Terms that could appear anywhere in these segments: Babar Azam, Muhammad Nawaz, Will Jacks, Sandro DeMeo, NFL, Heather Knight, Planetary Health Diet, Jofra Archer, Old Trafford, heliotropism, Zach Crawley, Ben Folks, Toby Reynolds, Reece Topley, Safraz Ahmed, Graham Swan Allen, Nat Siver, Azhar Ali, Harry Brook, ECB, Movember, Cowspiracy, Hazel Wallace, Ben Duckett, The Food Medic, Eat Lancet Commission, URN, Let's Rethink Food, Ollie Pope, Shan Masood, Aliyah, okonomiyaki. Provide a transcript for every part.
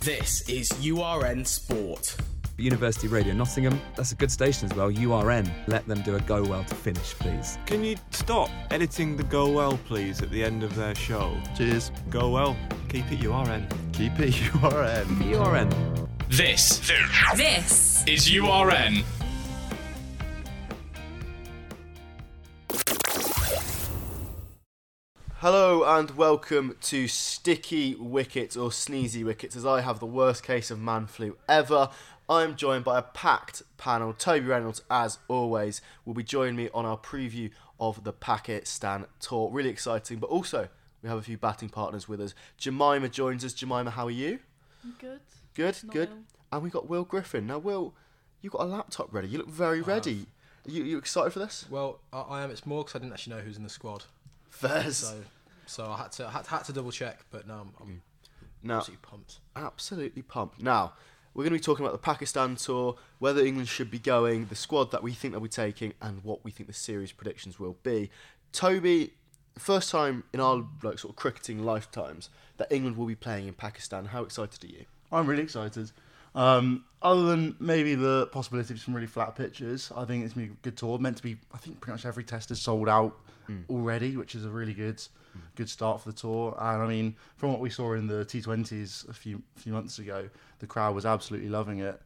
This is URN Sport. University Radio Nottingham, that's a good station as well, URN. Let them do a go well to finish, please. Can you stop editing the go well, please, at the end of their show? Cheers. Go well. Keep it URN. Keep it URN. URN. This is URN. Hello and welcome to Sticky Wickets or Sneezy Wickets, as I have the worst case of man flu ever. I'm joined by a packed panel. Toby Reynolds, as always, will be joining me on our preview of the Pakistan tour. Really exciting, but also we have a few batting partners with us. Jemima joins us. Jemima, how are you? I'm good. Good. And we got Will Griffin. Now, Will, you got a laptop ready. You look very ready. Are you excited for this? Well, I am. It's more because I didn't actually know who's in the squad. So I had to double check, but now I'm absolutely pumped. Absolutely pumped. Now, we're going to be talking about the Pakistan tour, whether England should be going, the squad that we think they'll be taking, and what we think the series predictions will be. Toby, first time in our sort of cricketing lifetimes that England will be playing in Pakistan. How excited are you? I'm really excited. Other than maybe the possibility of some really flat pitches, I think it's going to be a good tour. Meant to be, I think pretty much every test is sold out already, which is a really good start for the tour. And I mean, from what we saw in the T20s a few months ago, the crowd was absolutely loving it.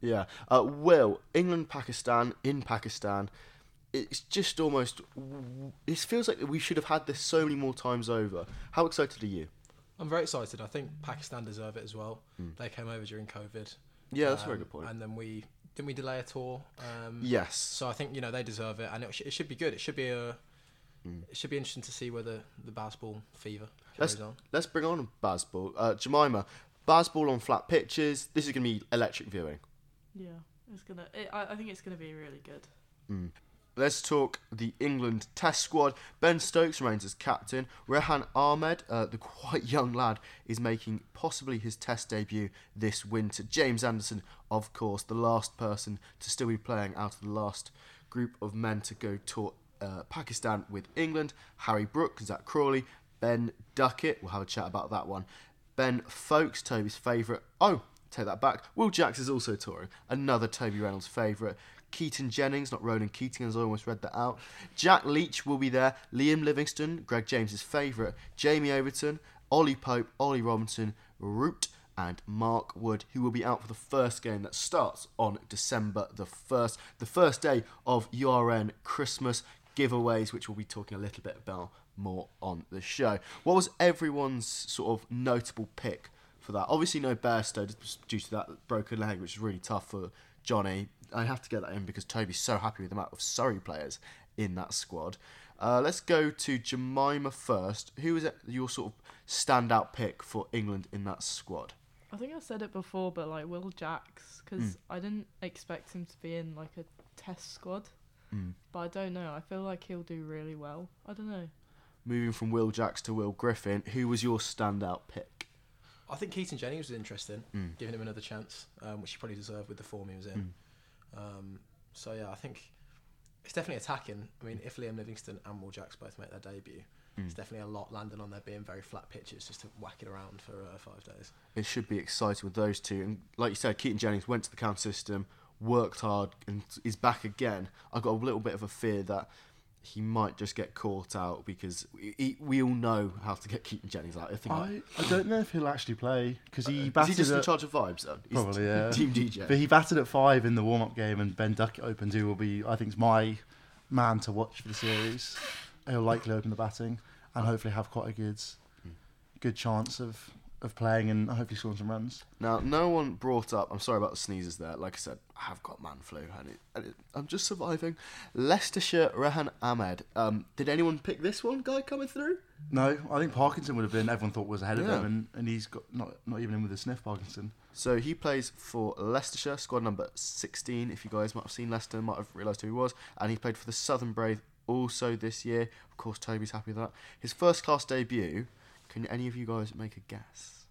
Yeah. Will, England-Pakistan in Pakistan, it's just almost, it feels like we should have had this so many more times over. How excited are you? I'm very excited. I think Pakistan deserve it as well. They came over during COVID. Yeah, that's a very good point. And then we delay a tour. Yes. So I think they deserve it, and it should be good. It should be it should be interesting to see whether the Bazball fever carries on. Let's bring on Bazball. Jemima, Bazball on flat pitches. This is going to be electric viewing. Yeah, it's gonna. I think it's going to be really good. Let's talk the England Test squad. Ben Stokes remains as captain. Rehan Ahmed, the quite young lad, is making possibly his Test debut this winter. James Anderson, of course, the last person to still be playing out of the last group of men to go to Pakistan with England. Harry Brook, Zach Crawley, Ben Duckett. We'll have a chat about that one. Ben Folks, Toby's favourite. Oh, take that back. Will Jacks is also touring. Another Toby Reynolds favourite. Keaton Jennings, not Ronan Keating, as I almost read that out. Jack Leach will be there. Liam Livingstone, Greg James's favourite. Jamie Overton, Ollie Pope, Ollie Robinson, Root and Mark Wood, who will be out for the first game that starts on December the 1st. The first day of URN Christmas giveaways, which we'll be talking a little bit about more on the show. What was everyone's sort of notable pick for that? Obviously no Bairstow due to that broken leg, which is really tough for Johnny. I have to get that in because Toby's so happy with the amount of Surrey players in that squad. Let's go to Jemima first. Who was your sort of standout pick for England in that squad? I think I said it before, but Will Jacks, because I didn't expect him to be in a Test squad. But I don't know. I feel like he'll do really well. I don't know. Moving from Will Jacks to Will Griffin, who was your standout pick? I think Keaton Jennings was interesting, giving him another chance, which he probably deserved with the form he was in. So yeah, I think it's definitely attacking. I mean, if Liam Livingstone and Will Jacks both make their debut, it's definitely a lot landing on there being very flat pitches just to whack it around for 5 days. It should be exciting with those two, and like you said, Keaton Jennings went to the counter system, worked hard, and is back again. I've got a little bit of a fear that he might just get caught out because we all know how to get Keaton Jennings out. I don't know if he'll actually play because he batted. Is he just in charge of vibes then? He's probably, yeah. Team DJ. But he batted at 5 in the warm-up game, and Ben Duckett opens, who will be, I think, my man to watch for the series. He'll likely open the batting and hopefully have quite a good chance of playing and hopefully scoring some runs. Now, no one brought up. I'm sorry about the sneezes there. Like I said, I have got man flu, and I'm just surviving. Leicestershire, Rehan Ahmed. Did anyone pick this one guy coming through? No, I think Parkinson would have been. Everyone thought was ahead of him, and he's got not even in with a sniff. Parkinson. So he plays for Leicestershire, squad number 16. If you guys might have seen Leicester, might have realised who he was, and he played for the Southern Brave also this year. Of course, Toby's happy with that. His first class debut. Can any of you guys make a guess?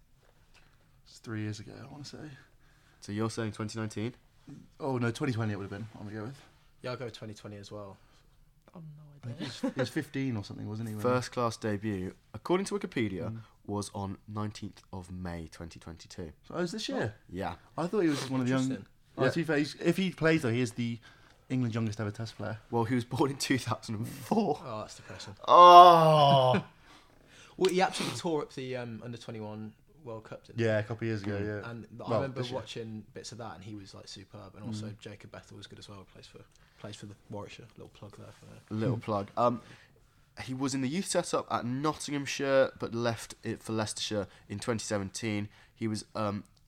It's 3 years ago, I want to say. So you're saying 2019? Oh, no, 2020 it would have been. I'm going to go with. Yeah, I'll go with 2020 as well. I've no idea. He was 15 or something, wasn't he? First-class debut. According to Wikipedia, was on 19th of May 2022. So it was this year? Yeah. I thought he was one of the young... Yeah. To be fair, if he plays, though, he is the England's youngest ever Test player. Well, he was born in 2004. Oh, that's depressing. Oh! Well, he absolutely tore up the Under-21 World Cup, didn't he? Yeah, a couple of years ago, yeah. And I remember watching bits of that, and he was, like, superb. And also, Jacob Bethel was good as well. Plays for the Warwickshire. Little plug there for that. Little plug. He was in the youth setup at Nottinghamshire, but left it for Leicestershire in 2017. He was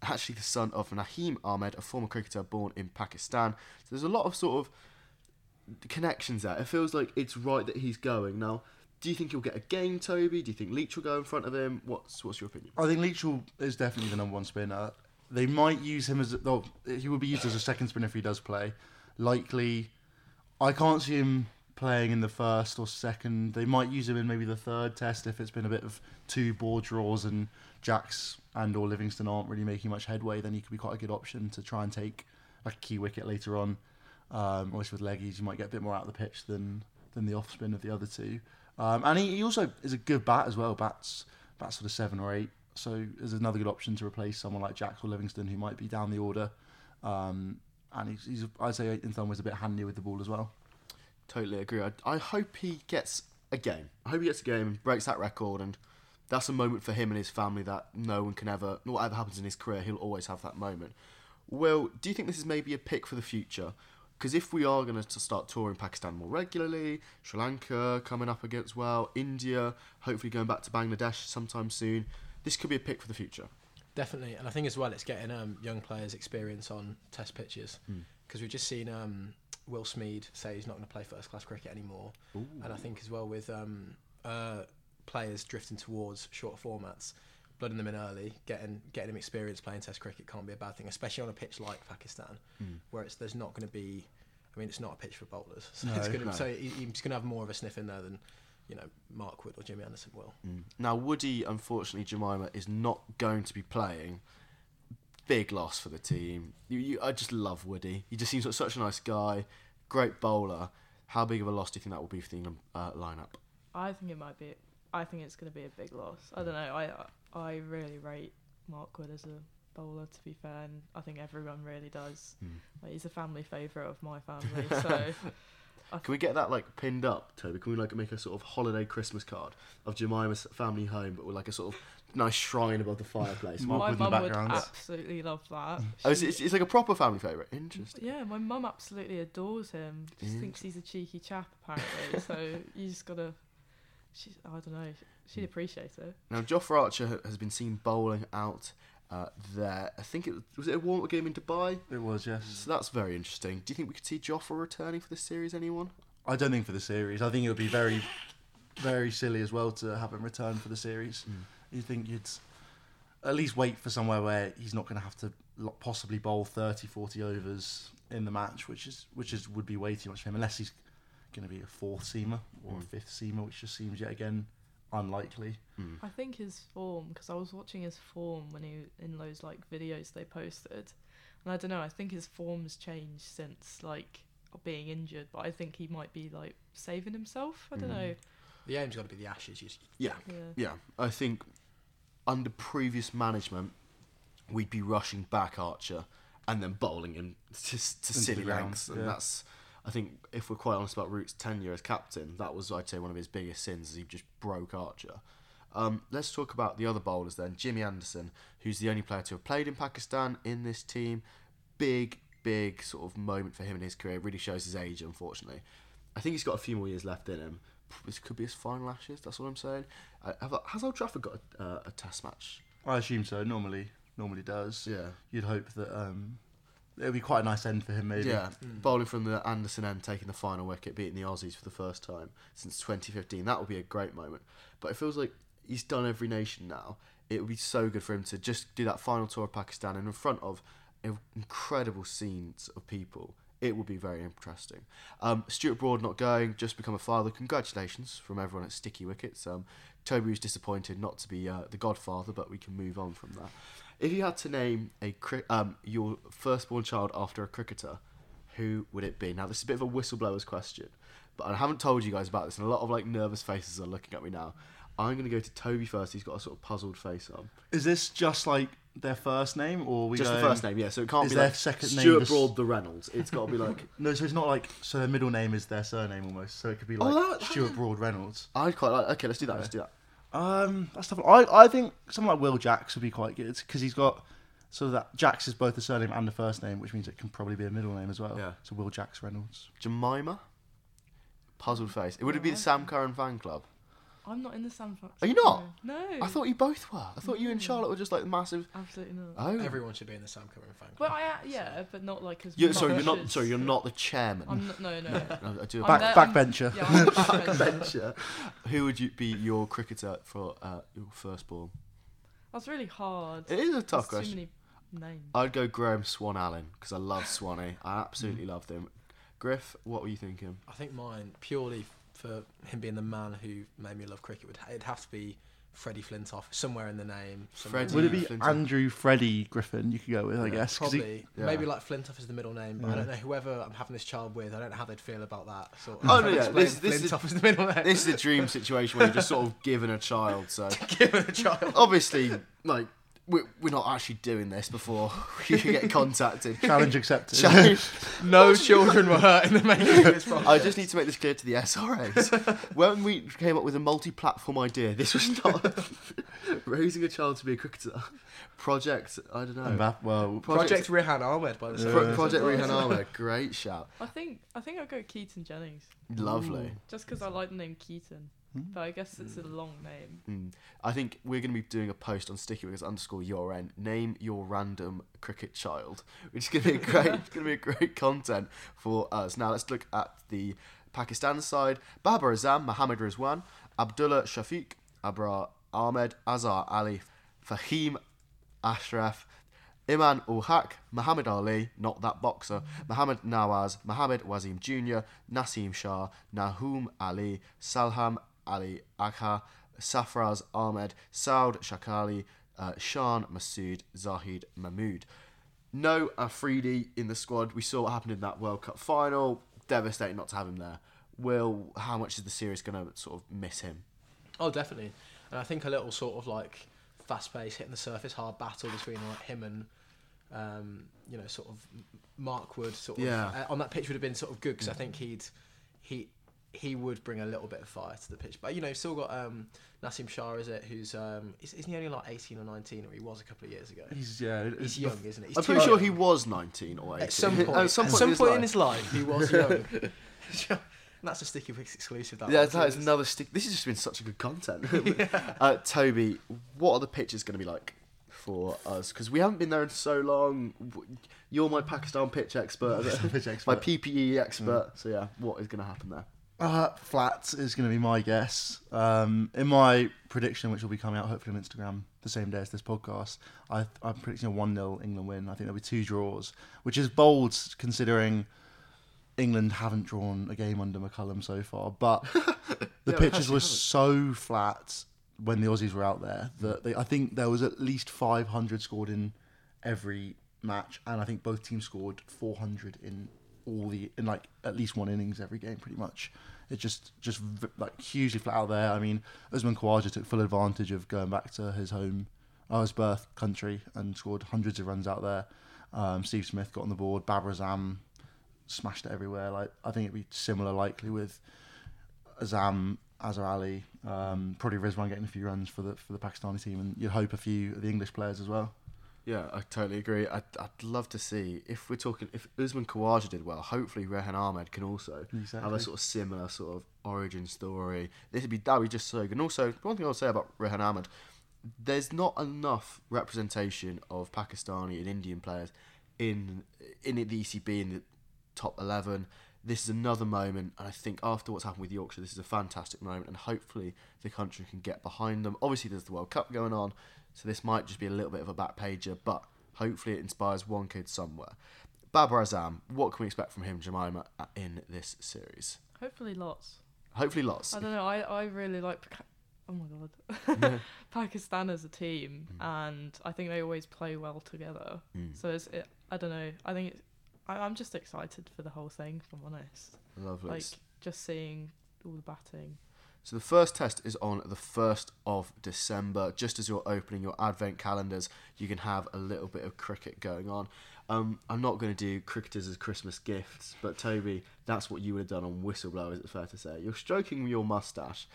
actually the son of Naseem Ahmed, a former cricketer born in Pakistan. So there's a lot of sort of connections there. It feels like it's right that he's going. Now, do you think he'll get a game, Toby? Do you think Leach will go in front of him? What's your opinion? I think Leach is definitely the number one spinner. They might use him he will be used as a second spinner if he does play. Likely, I can't see him playing in the first or second. They might use him in maybe the third Test if it's been a bit of two ball draws and Jacks and or Livingstone aren't really making much headway. Then he could be quite a good option to try and take a key wicket later on. Obviously with leggies you might get a bit more out of the pitch than the off spin of the other two. And he also is a good bat as well. Bats sort of 7 or 8. So there's another good option to replace someone like Jacks or Livingstone who might be down the order. And he's I'd say in some ways a bit handier with the ball as well. Totally agree. I hope he gets a game. Breaks that record, and that's a moment for him and his family that no one can ever, whatever happens in his career, he'll always have that moment. Will, do you think this is maybe a pick for the future? Because if we are going to start touring Pakistan more regularly, Sri Lanka coming up against India, hopefully going back to Bangladesh sometime soon, this could be a pick for the future. Definitely, and I think as well it's getting young players experience on Test pitches, because we've just seen... Will Smead say he's not going to play first-class cricket anymore. Ooh. And I think as well with players drifting towards shorter formats, blooding them in early, getting them experience playing Test cricket can't be a bad thing, especially on a pitch like Pakistan, where there's not going to be... I mean, it's not a pitch for bowlers. So he's going to have more of a sniff in there than Mark Wood or Jimmy Anderson will. Now, Woody, unfortunately, Jemima, is not going to be playing... Big loss for the team. I just love Woody. He just seems like such a nice guy, great bowler. How big of a loss do you think that will be for the England lineup? I think it might be. I think it's going to be a big loss. I don't know. I really rate Mark Wood as a bowler. To be fair, and I think everyone really does. Like, he's a family favourite of my family. So, can we get that pinned up, Toby? Can we make a sort of holiday Christmas card of Jemima's family home, but with a sort of nice shrine above the fireplace. My mum would absolutely love that. It's like a proper family favourite. Interesting. Yeah, my mum absolutely adores him. Just thinks he's a cheeky chap, apparently. So you just gotta... She'd appreciate it. Now, Jofra Archer has been seen bowling out there. I think was it a warm-up game in Dubai? It was, yes. So that's very interesting. Do you think we could see Jofra returning for this series, anyone? I don't think for the series. I think it would be very, very silly as well to have him return for the series. You think you'd at least wait for somewhere where he's not going to have to possibly bowl 30, 40 overs in the match, which would be way too much for him, unless he's going to be a fourth seamer or a fifth seamer, which just seems yet again unlikely. I think his form, because I was watching his form when in those videos they posted, and I don't know, I think his form's changed since being injured, but I think he might be saving himself. I don't know. The aim's got to be the Ashes. Yeah. I think under previous management, we'd be rushing back Archer and then bowling him to silly lengths. And that's, I think, if we're quite honest about Root's tenure as captain, that was, I'd say, one of his biggest sins, is he just broke Archer. Let's talk about the other bowlers then. Jimmy Anderson, who's the only player to have played in Pakistan in this team. Big sort of moment for him in his career. Really shows his age, unfortunately. I think he's got a few more years left in him. This could be his final Ashes, that's what I'm saying. Has Old Trafford got a Test match? I assume so, normally does. Yeah. You'd hope that it would be quite a nice end for him, maybe. Yeah, bowling from the Anderson end, taking the final wicket, beating the Aussies for the first time since 2015. That would be a great moment. But it feels like he's done every nation now. It would be so good for him to just do that final tour of Pakistan and in front of incredible scenes of people. It would be very interesting. Stuart Broad not going, just become a father. Congratulations from everyone at Sticky Wickets. Toby was disappointed not to be the godfather, but we can move on from that. If you had to name your firstborn child after a cricketer, who would it be? Now, this is a bit of a whistleblower's question, but I haven't told you guys about this, and a lot of nervous faces are looking at me now. I'm going to go to Toby first. He's got a sort of puzzled face on. Is this just like their first name, or are we just going... the first name? Yeah, so it can't be like second Stuart name Broad the Reynolds. It's got to be like no, so it's not like so their middle name is their surname almost. So it could be like Stuart Broad Reynolds. I'd quite like. Okay, let's do that. Yeah. Let's do that. That's tough. I think someone like Will Jacks would be quite good because he's got so that Jacks is both the surname and the first name, which means it can probably be a middle name as well. Yeah. So Will Jacks Reynolds. Jemima, puzzled face. It would have been the Sam Curran fan club. I'm not in the Sam Fox. Are you not? No. I thought you both were. I thought you and Charlotte were just like massive. Absolutely not. Oh. Everyone should be in the Sam Curran fan club. Well, but not like as. You're not the chairman. I'm not, no. I do backbencher. Yeah, backbencher. Who would you be your cricketer for your first ball? That's really hard. It is a tough question. Too many names. I'd go Graham Swan Allen because I love Swanee. I absolutely loved him. Griff, what were you thinking? I think mine purely. For him being the man who made me love cricket, it'd have to be Freddie Flintoff, somewhere in the name. Would it be Flintoff? Andrew Freddie Griffin? You could go with, I guess. Probably. Maybe like Flintoff is the middle name, but I don't know. Whoever I'm having this child with, I don't know how they'd feel about that. Sort of. Oh, no, yeah. Flintoff is the middle name. This is a dream situation where you're just sort of given a child. So given a child. Obviously, like. We're not actually doing this before you get contacted. Challenge accepted. No children were hurt in the making of this project. I just need to make this clear to the SRAs. When we came up with a multi-platform idea, this was not raising a child to be a cricketer. Project, I don't know. Project Rehan Ahmed, by the way. Project Rehan Ahmed, great shout. I think I'll go Keaton Jennings. Lovely. Ooh. Just because I like the name Keaton. But I guess it's a long name. I think we're going to be doing a post on Sticky Wiggers _ URN. Name your random cricket child, which is going to be great content for us. Now let's look at the Pakistan side: Babar Azam, Mohammed Rizwan, Abdullah Shafiq, Abrar Ahmed, Azhar Ali, Fahim Ashraf, Iman ul Haq, Muhammad Ali, not that boxer, Muhammad Nawaz, Muhammad Wazim Jr., Naseem Shah, Nahum Ali, Salham Ali Akha, Safraz Ahmed, Saud Shakali, Shan Masood, Zahid Mahmood. No Afridi in the squad. We saw what happened in that World Cup final. Devastating not to have him there. Will, how much is the series going to sort of miss him? Oh, definitely. And I think a little sort of like fast-paced, hitting the surface, hard battle between like him and sort of Mark Wood. On that pitch would have been sort of good because I think he would bring a little bit of fire to the pitch. But, you know, still got Naseem Shah, is it? Who's, isn't he only like 18 or 19, or he was a couple of years ago? He's young, isn't he? I'm pretty sure he was 19 or 18. At some point in his life, he was young. And that's a Sticky Wicks exclusive. That is another stick. This has just been such a good content. Toby, what are the pitches going to be like for us? Because we haven't been there in so long. You're my Pakistan pitch expert. My PPE expert. So yeah, what is going to happen there? Flats is going to be my guess. In my prediction, which will be coming out hopefully on Instagram the same day as this podcast, I'm predicting a 1-0 England win. I think there'll be 2 draws, which is bold considering England haven't drawn a game under McCullum so far. But the pitches were so flat when the Aussies were out there that I think there was at least 500 scored in every match, and I think both teams scored 400 in like at least one innings every game, pretty much. It's just like hugely flat out there. I mean, Usman Khawaja took full advantage of going back to his birth country and scored hundreds of runs out there. Steve Smith got on the board. Babar Azam smashed it everywhere. Like, I think it'd be similar likely with Azam, Azhar Ali, probably Rizwan getting a few runs for the Pakistani team, and you'd hope a few of the English players as well. Yeah, I totally agree. I'd love to see, if Usman Khawaja did well, hopefully Rehan Ahmed can also have a sort of similar sort of origin story. That'd be just so good. And also, one thing I would say about Rehan Ahmed, there's not enough representation of Pakistani and Indian players in the ECB, in the top 11. This is another moment, and I think after what's happened with Yorkshire, this is a fantastic moment, and hopefully the country can get behind them. Obviously, there's the World Cup going on, so this might just be a little bit of a back pager, but hopefully it inspires one kid somewhere. Babar Azam, what can we expect from him, Jemima, in this series? Hopefully lots. I don't know, I really like... Oh my God. No. Pakistan as a team, and I think they always play well together. So I don't know, I think I'm just excited for the whole thing, if I'm honest. Lovely. Like, just seeing all the batting. So the first test is on the 1st of December. Just as you're opening your advent calendars, you can have a little bit of cricket going on. I'm not going to do cricketers as Christmas gifts, but Toby, that's what you would have done on Whistleblower, is it fair to say? You're stroking your moustache.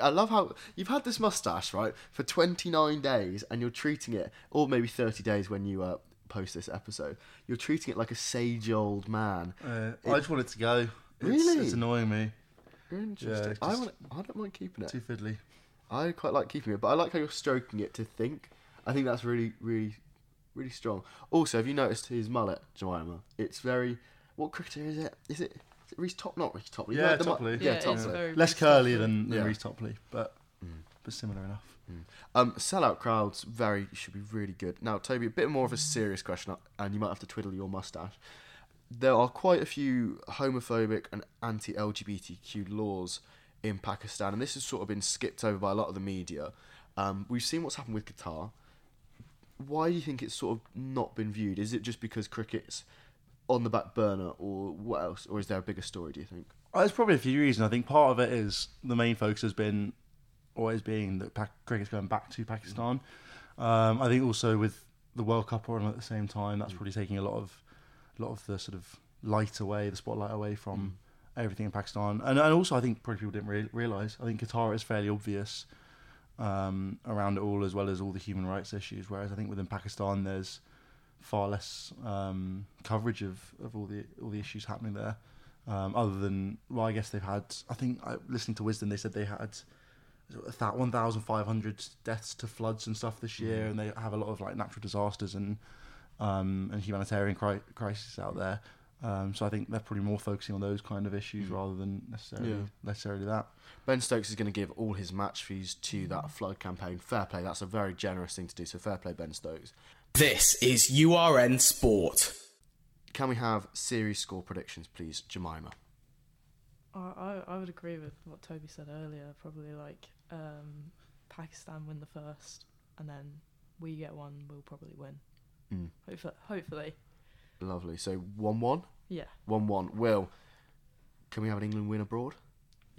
I love how you've had this moustache, right, for 29 days, and you're treating it, or maybe 30 days when you post this episode, you're treating it like a sage old man. I just want it to go. Really? It's annoying me. Interesting. Yeah, I don't mind keeping it. Too fiddly. I quite like keeping it, but I like how you're stroking it to think. I think that's really, really, really strong. Also, have you noticed his mullet, Jemima? It's very... What cricketer is it? Is it Reece Topley? Not Reece Topley. Yeah, Topley. Yeah, Topley. Less curly than Reece Topley, but similar enough. Sellout crowds should be really good. Now, Toby, a bit more of a serious question, and you might have to twiddle your moustache. There are quite a few homophobic and anti-LGBTQ laws in Pakistan, and this has sort of been skipped over by a lot of the media. We've seen what's happened with Qatar. Why do you think it's sort of not been viewed? Is it just because cricket's on the back burner, or what else? Or is there a bigger story, do you think? There's probably a few reasons. I think part of it is the main focus has been always being that cricket's going back to Pakistan. I think also with the World Cup on at the same time, that's probably taking a lot of the sort of light away, the spotlight away from everything in Pakistan. And also I think probably people didn't realise, I think Qatar is fairly obvious around it all, as well as all the human rights issues, whereas I think within Pakistan there's far less coverage of all the issues happening there, other than, well, I guess they've had, I think listening to Wisdom, they said they had 1,500 deaths to floods and stuff this year, and they have a lot of like natural disasters and humanitarian crisis out there, so I think they're probably more focusing on those kind of issues rather than necessarily that. Ben Stokes is going to give all his match fees to that flood campaign. Fair play, that's a very generous thing to do, so fair play, Ben Stokes. This is URN Sport. Can we have series score predictions, please, Jemima? I would agree with what Toby said earlier, probably like Pakistan win the first, and then we get one, we'll probably win. Hopefully. Lovely. So 1-1? Yeah. 1-1. Will, can we have an England win abroad?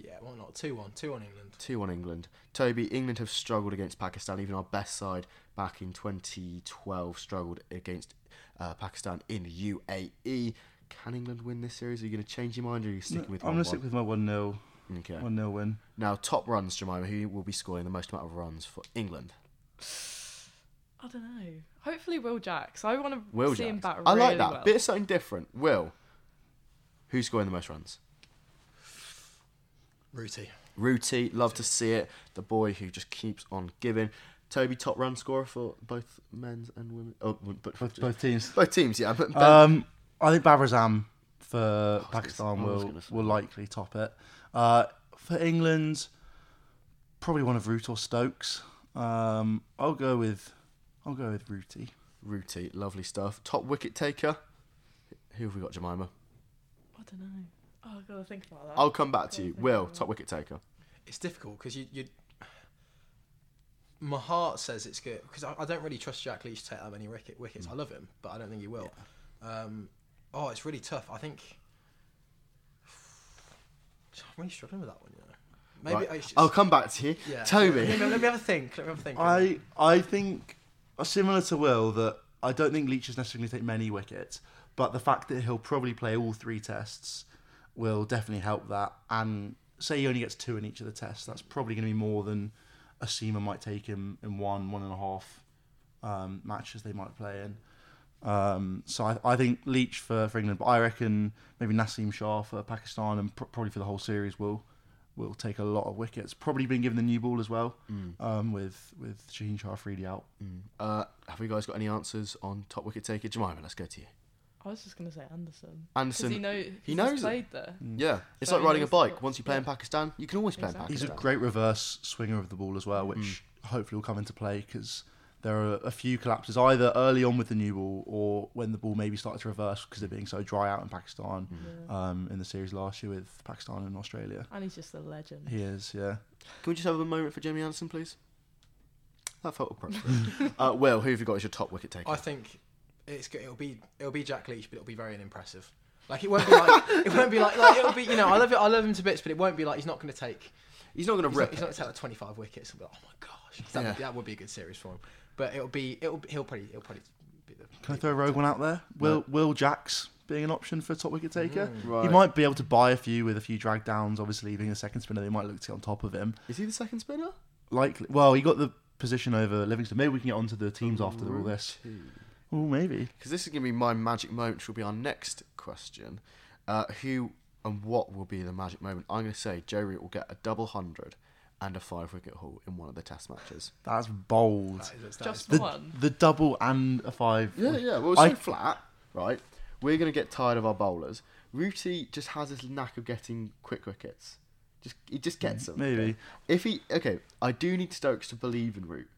Yeah, why not? 2-1. 2-1 England. 2-1 England. Toby, England have struggled against Pakistan. Even our best side back in 2012 struggled against Pakistan in UAE. Can England win this series? Are you going to change your mind, or are you sticking with 1-1? I'm going to stick with my 1-0. Okay. 1-0 win. Now, top runs, Jemima. Who will be scoring the most amount of runs for England? I don't know. Hopefully Will Jacks. I want to see him bat really well. I like that. Well. Bit of something different. Will, who's scoring the most runs? Rooty. Love to see it. The boy who just keeps on giving. Toby, top run scorer for both men's and women. Oh, but both teams. Both teams, yeah. I think Babar Azam for Pakistan will likely top it. For England, probably one of Root or Stokes. I'll go with Rooty. Rooty, lovely stuff. Top wicket taker. Who have we got, Jemima? I don't know. Oh, I've got to think about that. I'll come back to you. Will, top wicket taker. It's difficult because you. My heart says it's good because I don't really trust Jack Leach to take that many wickets. I love him, but I don't think he will. Yeah. It's really tough. I think I'm really struggling with that one. Maybe right. I'll come back to you. Yeah. Toby. Let me have a think. I think, similar to Will, that I don't think Leach is necessarily going to take many wickets, but the fact that he'll probably play all three tests will definitely help that. And say he only gets two in each of the tests, that's probably going to be more than a seamer might take him in one and a half matches they might play in. So I think Leach for England, but I reckon maybe Naseem Shah for Pakistan and probably for the whole series will take a lot of wickets. Probably been given the new ball as well, with Shaheen Shah Afridi out. Have you guys got any answers on top wicket taker? Jemima, let's go to you. I was just going to say Anderson. Anderson. He knows played there. Yeah, it's like riding a bike. Once you play in Pakistan, you can always play in Pakistan. He's a great reverse swinger of the ball as well, which hopefully will come into play because there are a few collapses either early on with the new ball or when the ball maybe started to reverse because they're being so dry out in Pakistan in the series last year with Pakistan and Australia. And he's just a legend. He is, yeah. Can we just have a moment for Jamie Anderson, please? That felt appropriate. Will, who have you got as your top wicket taker? I think it's good. It'll be Jack Leach, but it'll be very unimpressive. Like it won't be like it'll be. You know, I love him to bits, but it won't be like he's not going to take. He's not going to rip. He's not going to take like 25 wickets and be like, oh my gosh, that would be a good series for him. But he'll probably be the. Can I throw a rogue one out there? Will Jacks being an option for a top wicket taker. Right. He might be able to buy a few with a few drag downs. Obviously, being a second spinner, they might look to get on top of him. Is he the second spinner? Likely. Well, he got the position over Livingstone. Maybe we can get onto the teams after all this. Oh, maybe. Because this is going to be my magic moment, which will be our next question. Who and what will be the magic moment? I'm going to say Joe Root will get a double 100 and a 5-wicket haul in one of the test matches. That's bold. Just one. The double and a 5. Yeah. Well, it's so flat, right? We're going to get tired of our bowlers. Rooty just has this knack of getting quick wickets. He just gets them. Maybe. I do need Stokes to believe in Root.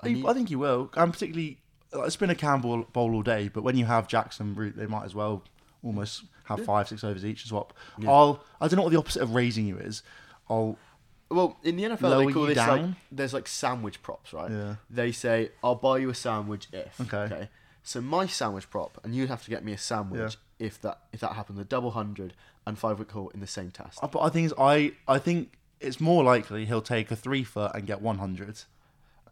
I think he will. And particularly, a spinner can bowl all day, but when you have Jackson Root, they might as well almost have 5-6 overs each as well. Yeah. I don't know what the opposite of raising you is. Well, in the NFL, they call this there's like sandwich props, right? Yeah. They say, I'll buy you a sandwich if. Okay. So my sandwich prop, and you'd have to get me a sandwich if that happened, the double 100 and 5-wicket haul in the same test. But I think it's more likely he'll take a 3-foot and get 100.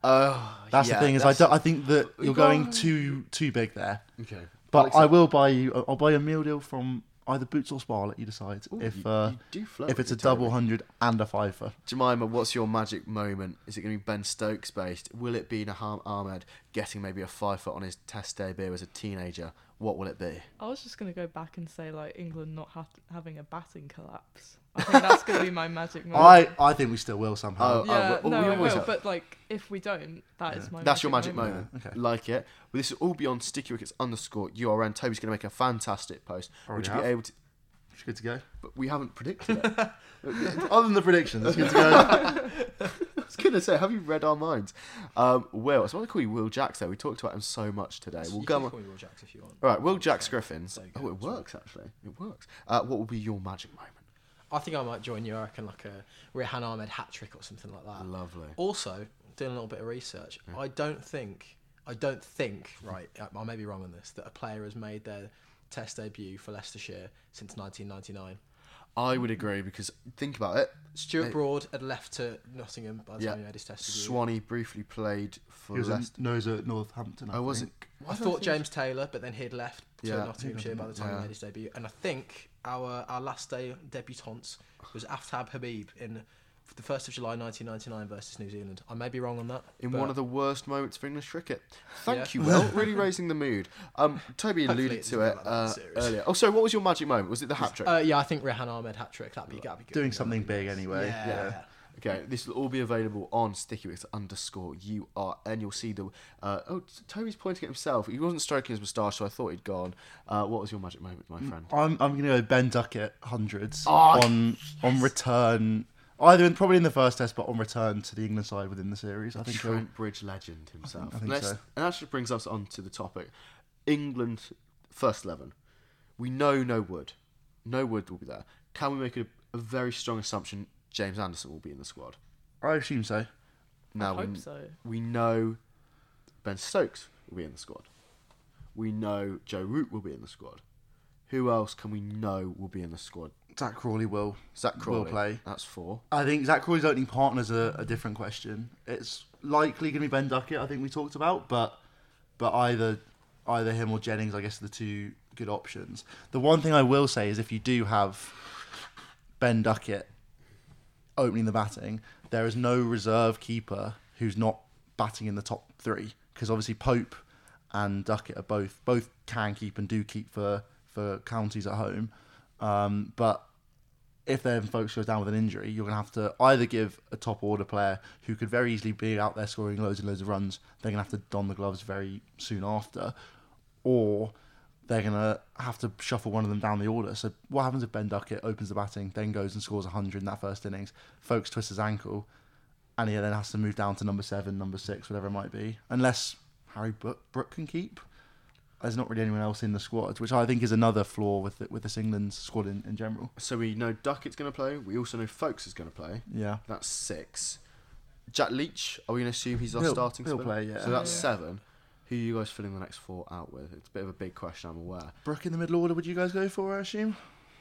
That's the thing is I think that you're going too big there. Okay. But I'll buy a meal deal from either Boots or Sparlet, you decide. Ooh, if it's a double 100 and a 5-foot. Jemima, what's your magic moment? Is it going to be Ben Stokes based? Will it be Rehan Ahmed getting maybe a 5-foot on his test debut as a teenager? What will it be? I was just going to go back and say like England not having a batting collapse. I think that's going to be my magic moment. I think we still will somehow. But like if we don't, that is my. That's your magic moment. Okay. Like it. Well, this is all beyond sticky wickets _ URN. Toby's going to make a fantastic post. Would you be able to? It's good to go. But we haven't predicted it. Other than the predictions, it's good to go. I was going to say, have you read our minds? Will, I just want to call you Will Jacks though. We talked about him so much today. You can call me Will Jacks if you want. All right, Will Jacks Griffin. Oh, it works actually. It works. What will be your magic moment? I think I might join you. I reckon like a Rehan Ahmed hat trick or something like that. Lovely. Also, doing a little bit of research, I don't think. Right, I may be wrong on this. That a player has made their Test debut for Leicestershire since 1999. I would agree because think about it. Stuart Broad had left to Nottingham by the time he had his Test debut. Swanee briefly played for Leicester. No, he was at Northampton. I thought James Taylor, but then he'd left to Nottinghamshire by the time he made his debut. And I think our last day debutants was Aftab Habib in the 1st of July 1999 versus New Zealand. I may be wrong on that. In one of the worst moments for English cricket. Thank you, Will. Really raising the mood. Toby alluded to it earlier. Oh, sorry, what was your magic moment? Was it the hat-trick? I think Rehan Ahmed hat-trick. That'd be good. Doing something big anyway. Yeah. Okay, this will all be available on stickywix _ URN. You'll see the... Toby's pointing at himself. He wasn't stroking his moustache, so I thought he'd gone. What was your magic moment, my friend? I'm going to go Ben Duckett hundreds on return... Probably in the first test, but on return to the England side within the series. I think Trent Bridge legend himself. I think so. And that just brings us on to the topic. England, first 11. We know no Wood. No Wood will be there. Can we make a very strong assumption James Anderson will be in the squad? I assume so. I hope so. We know Ben Stokes will be in the squad. We know Joe Root will be in the squad. Who else can we know will be in the squad? Zach Crawley will. Will play. That's 4. I think Zach Crawley's opening partner's a different question. It's likely going to be Ben Duckett, I think we talked about, but either him or Jennings, I guess, are the two good options. The one thing I will say is if you do have Ben Duckett opening the batting, there is no reserve keeper who's not batting in the top 3, because obviously Pope and Duckett are both can keep and do keep for counties at home. But if their folks goes down with an injury, you're going to have to either give a top order player who could very easily be out there scoring loads and loads of runs, they're going to have to don the gloves very soon after, or they're going to have to shuffle one of them down the order. So what happens if Ben Duckett opens the batting, then goes and scores 100 in that first innings, folks twists his ankle, and he then has to move down to number 7, number 6, whatever it might be, unless Harry Brook can keep. There's not really anyone else in the squad, which I think is another flaw with this England squad in general. So we know Duckett's going to play. We also know Folks is going to play. Yeah. That's 6. Jack Leach, are we going to assume he's our starting spinner? He'll play, yeah. So that's 7. Who are you guys filling the next 4 out with? It's a bit of a big question, I'm aware. Brook in the middle order, would you guys go for, I assume?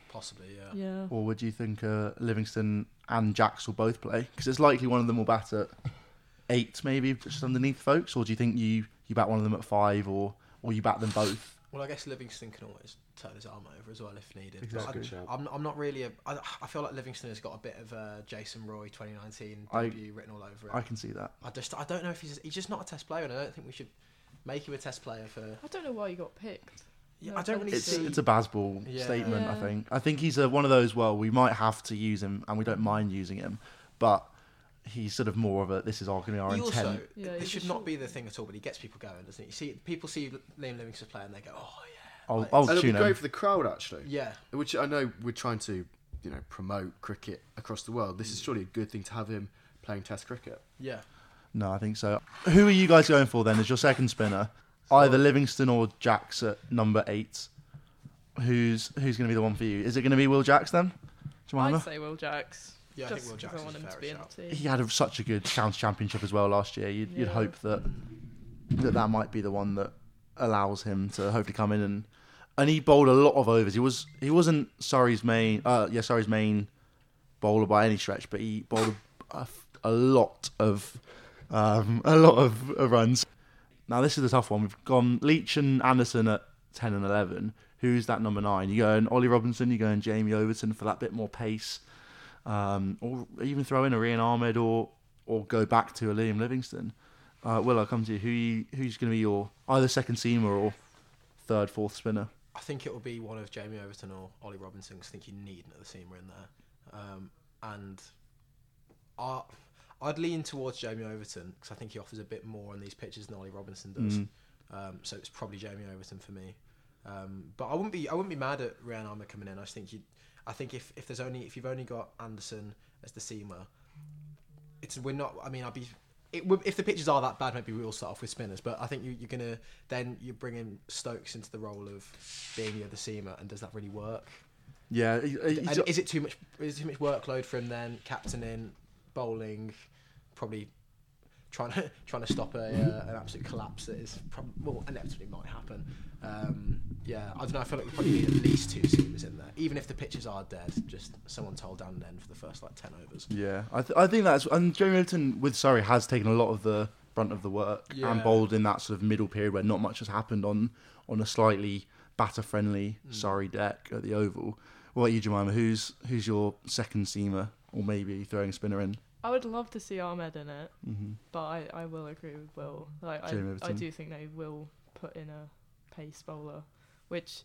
Possibly, yeah. Or would you think Livingstone and Jacks will both play? Because it's likely one of them will bat at 8, maybe, just underneath folks. Or do you think you bat one of them at 5, or you bat them both? Well, I guess Livingstone can always turn his arm over as well if needed. Exactly. I'm not really... I feel like Livingstone has got a bit of a Jason Roy 2019 debut written all over him. I can see that. I don't know if he's just not a test player, and I don't think we should make him a test player for... I don't know why he got picked. Yeah, no, I don't really see... It's a Bazball statement, yeah. I think he's one of those, we might have to use him, and we don't mind using him, but... He's sort of more of a, this is all going to be our intent. Also, this should not be the thing at all, but he gets people going, doesn't he? People see Liam Livingstone play and they go, oh yeah. It'll be great for the crowd, actually. Yeah. Which I know we're trying to, promote cricket across the world. This is surely a good thing to have him playing Test cricket. Yeah. No, I think so. Who are you guys going for then as your second spinner? Either Livingstone or Jacks at number 8. Who's going to be the one for you? Is it going to be Will Jacks then? Jemima? I'd say Will Jacks. Yeah, I think Will Jacks is a fair shout. He had such a good county championship as well last year. You'd hope that might be the one that allows him to hopefully come in and he bowled a lot of overs. He wasn't Surrey's main bowler by any stretch, but he bowled a lot of runs. Now this is the tough one. We've gone Leach and Anderson at 10 and 11. Who's that number 9? You going Ollie Robinson? You going Jamie Overton for that bit more pace? Or even throw in a Rehan Ahmed or go back to a Liam Livingstone. Will, I'll come to you. Who's going to be your either second seamer or third, fourth spinner? I think it will be one of Jamie Overton or Ollie Robinson, because I think you need another seamer in there. And I'd lean towards Jamie Overton, because I think he offers a bit more on these pitches than Ollie Robinson does. So it's probably Jamie Overton for me. But I wouldn't be mad at Rehan Ahmed coming in. I think if you've only got Anderson as the seamer, if the pitches are that bad, maybe we'll start off with spinners. But I think you're gonna bring in Stokes into the role of being the other seamer, and does that really work? Yeah, is it too much? Is it too much workload for him then? Captaining, bowling, probably trying to stop an absolute collapse that is inevitably might happen. I don't know. I feel like we probably need at least 2 seamers in there, even if the pitches are dead. Just someone told down then for the first 10 overs. Yeah, I think that's, and Jamie Overton with Surrey has taken a lot of the brunt of the work and bowled in that sort of middle period where not much has happened on a slightly batter friendly Surrey deck at the Oval. What about you, Jemima? Who's your second seamer, or maybe throwing a spinner in? I would love to see Ahmed in it, but I will agree with Will. I do think they will put in a pace bowler, which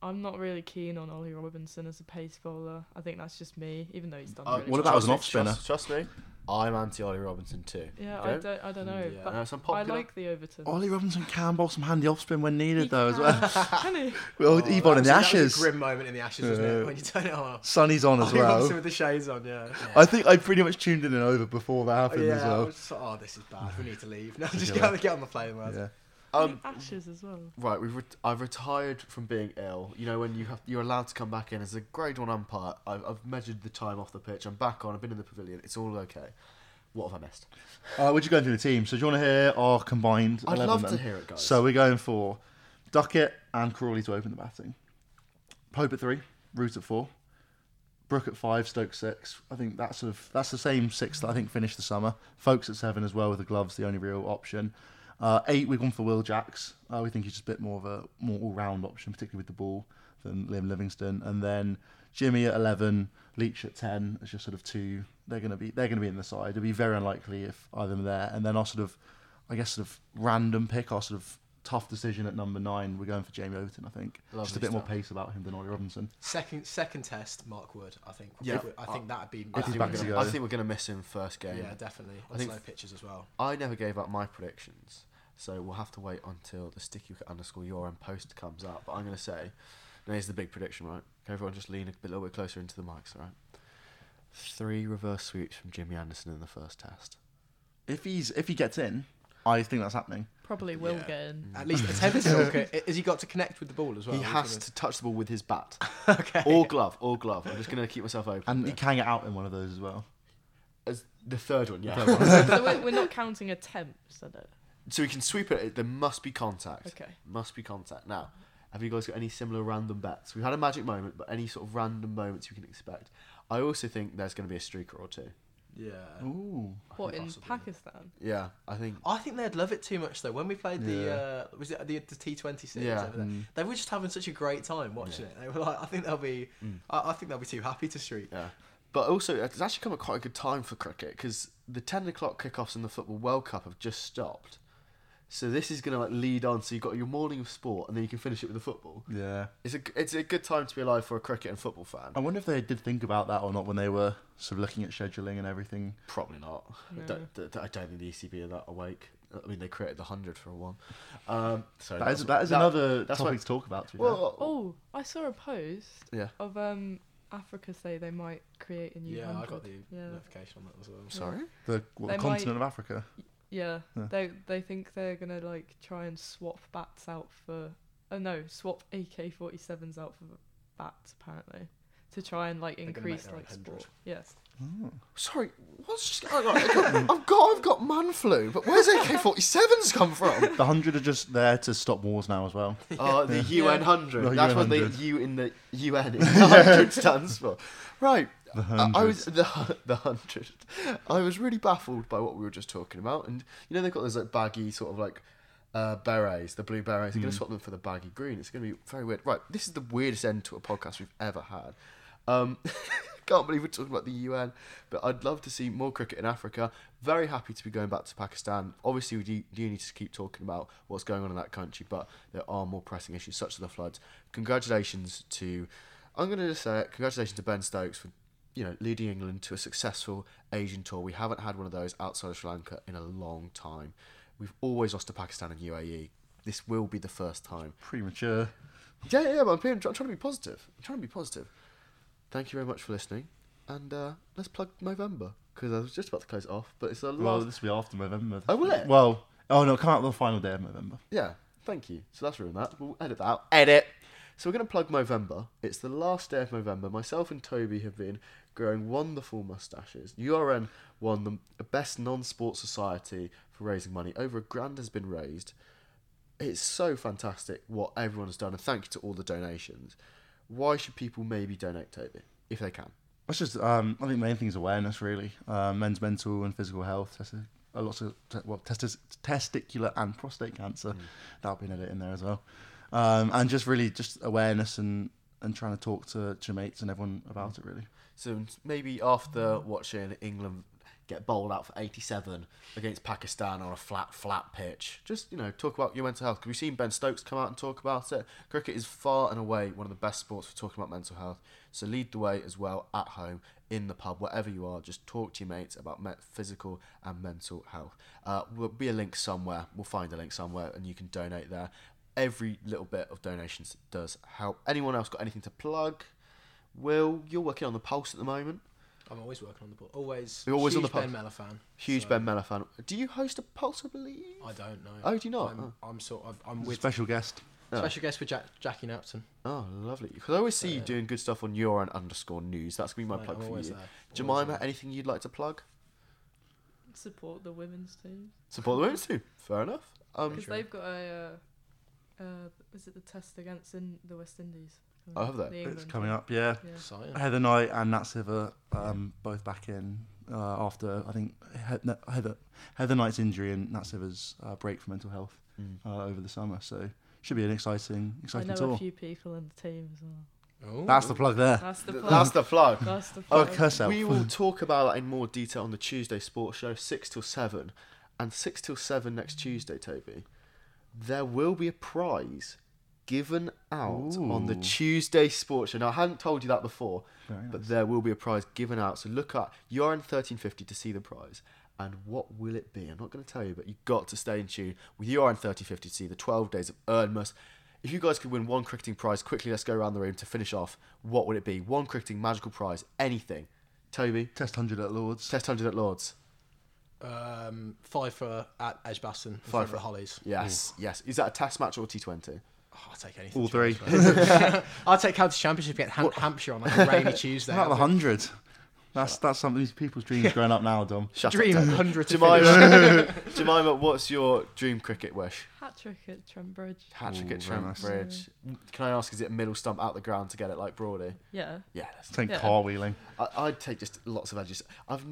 I'm not really keen on Ollie Robinson as a pace bowler. I think that's just me, even though he's done really well. What about as an off spinner? Trust me, I'm anti Ollie Robinson too. Yeah, okay? I don't know. Yeah. But I like the Overton. Ollie Robinson can bowl some handy off spin when needed as well. Can he? Well, he bowled in the Ashes. That was a grim moment in the Ashes, wasn't it? When you turn it on. Sunny's on as well. Ollie Robinson with the shades on, yeah. I think I pretty much tuned in and over before that happened as well. This is bad. We need to leave. No, just get on the plane, man. Yeah. Ashes as well. Right, I've retired from being ill. When you're allowed to come back in as a Grade 1 umpire. I've measured the time off the pitch. I'm back on. I've been in the pavilion. It's all okay. What have I missed? We're just going through the team. So do you want to hear our combined 11? I'd love to hear it, guys. So we're going for Duckett and Crawley to open the batting. Pope at 3, Root at 4, Brook at 5, Stokes 6. I think that's the same 6 that I think finished the summer. Folks at 7 as well, with the gloves, the only real option. 8, we've gone for Will Jacks. We think he's just a bit more of a more all-round option, particularly with the ball, than Liam Livingstone. And then Jimmy at 11, Leach at 10. It's just sort of 2. They're going to be in the side. It'd be very unlikely if either of them are there. And then our random pick, our tough decision at number 9. We're going for Jamie Overton, I think. Lovely just a bit more pace about him than Ollie Robinson. Second test, Mark Wood, I think. Yeah, I think that'd be. I think we're going to miss him first game. Yeah, definitely. On slow pitches as well. I never gave up my predictions. So we'll have to wait until the sticky _ URN post comes up. But I'm going to say, here's the big prediction, right? Okay, everyone just lean a little bit closer into the mics, all right? 3 reverse sweeps from Jimmy Anderson in the first test. If he gets in, I think that's happening. Probably will get in. At least attempt it. Has he got to connect with the ball as well? He has to touch the ball with his bat. Okay. All glove. I'm just going to keep myself open. And he can get out in one of those as well. As the third one, yeah. So we're not counting attempts, I don't know. So we can sweep it. There must be contact. Okay. Now, Have you guys got any similar random bets? We've had a magic moment, but any sort of random moments you can expect? I also think there's going to be a streaker or two. Yeah. Ooh. What, in possibly. Pakistan? Yeah, I think they'd love it too much though. When we played the T20 series over there, they were just having such a great time watching it. They were like, I think they'll be too happy to streak. Yeah. But also, it's actually come at quite a good time for cricket because the 10:00 kickoffs in the Football World Cup have just stopped. So this is going to lead on. So you've got your morning of sport, and then you can finish it with the football. Yeah, it's a good time to be alive for a cricket and football fan. I wonder if they did think about that or not when they were sort of looking at scheduling and everything. Probably not. Yeah. I don't think the ECB are that awake. I mean, they created the 100 for a one. That's topic to talk about. I saw a post of Africa say they might create a new 100. Yeah, I got the notification on that as well. Sorry, the continent of Africa. Yeah, they think they're going to try and swap bats out for... swap AK-47s out for bats, apparently, to try and increase sport. Yes. Oh. Sorry, what's just going on? I've got man flu, but where's AK-47s come from? The 100 are just there to stop wars now as well. The UN 100. That's what the U in the UN in the 100 stands for. Right. The 100. I was the 100. I was really baffled by what we were just talking about, and they've got those baggy sort of berets, the blue berets. They're going to swap them for the baggy green. It's going to be very weird. Right, this is the weirdest end to a podcast we've ever had. Can't believe we're talking about the UN, but I'd love to see more cricket in Africa. Very happy to be going back to Pakistan. Obviously, we do need to keep talking about what's going on in that country, but there are more pressing issues such as the floods. Congratulations to Ben Stokes for leading England to a successful Asian tour. We haven't had one of those outside of Sri Lanka in a long time. We've always lost to Pakistan and UAE. This will be the first time. Premature. Yeah, but I'm trying to be positive. Thank you very much for listening. And let's plug Movember, because I was just about to close it off, but it's a lot. Well, this will be after Movember. Oh, will it? Well, come out on the final day of Movember. Yeah, thank you. So that's ruined that. We'll edit that out. Edit! So we're going to plug Movember. It's the last day of Movember. Myself and Toby have been growing wonderful moustaches. URN won the best non-sports society for raising money. Over £1,000 has been raised. It's so fantastic what everyone has done, and thank you to all the donations. Why should people maybe donate, Toby, if they can? It's just, I think the main thing is awareness, really. Men's mental and physical health. Testicular and prostate cancer. That'll be an edit in there as well. And just awareness and trying to talk to your mates and everyone about it, really. So maybe after watching England get bowled out for 87 against Pakistan on a flat pitch, just, talk about your mental health. Because we've seen Ben Stokes come out and talk about it. Cricket is far and away one of the best sports for talking about mental health. So lead the way as well at home, in the pub, wherever you are. Just talk to your mates about physical and mental health. There'll be a link somewhere. We'll find a link somewhere and you can donate there. Every little bit of donations does help. Anyone else got anything to plug? Will, you're working on the Pulse at the moment. I'm always working on the Pulse. Always on the Pulse. Huge Ben Mellor fan. Ben Mellor fan. Do you host a Pulse, I believe? I don't know. Oh, do you not? I'm with... Special guest. Oh. Special guest with Jackie Napton. Oh, lovely. Because I always see you doing good stuff on URN_news. That's going to be my plug for you. Jemima, anything you'd like to plug? Support the women's team. Fair enough. Because they've got a... is it the test against in the West Indies? Oh, have they? It's coming up, yeah. Heather Knight and Nat Siver both back in after, I think, Heather Knight's injury and Nat Siver's break for mental health over the summer. So should be an exciting tour. I know a few people in the team as well. Oh. That's the plug there. That's the plug. Oh, curse out. We will talk about that in more detail on the Tuesday sports show, 6 till 7. And 6 till 7 next Tuesday, Toby. There will be a prize given out on the Tuesday Sports Show. Now, I hadn't told you that before, but there will be a prize given out. So look up URN1350 to see the prize. And what will it be? I'm not going to tell you, but you've got to stay in tune with URN1350 to see the 12 days of Earnmas. If you guys could win one cricketing prize, quickly, let's go around the room to finish off. What would it be? One cricketing magical prize, anything. Toby? Test 100 at Lord's. 5 at Edgbaston. 5 for Hollies. Yes, yes. Is that a test match or T20? Oh, I'll take anything. All three. I'll take County Championship against Hampshire on a rainy Tuesday. About 100. That's something people's dreams growing up now, Dom. Dream 100. Jemima, what's your dream cricket wish? Hat trick at Trent Bridge. Hat trick at Trent Bridge. Yeah. Can I ask, is it middle stump out the ground to get it like Broadie? Yeah. Yeah. Take car wheeling. I'd take just lots of edges. I've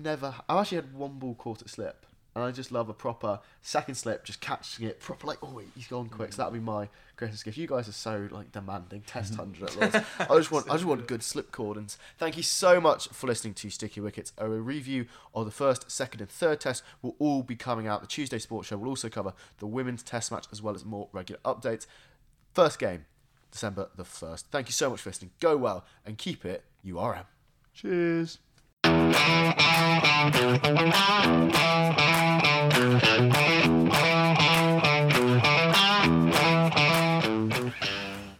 actually had one ball caught at slip, and I just love a proper second slip, just catching it proper, like, oh, he's gone quick. So that'll be my greatest gift. You guys are so like demanding. Test 100 at least. I just want good slip cordons. Thank you so much for listening to Sticky Wickets. A review of the first, second, and third tests will all be coming out. The Tuesday Sports Show will also cover the women's test match as well as more regular updates. First game, December the 1st. Thank you so much for listening. Go well and keep it URM. Cheers.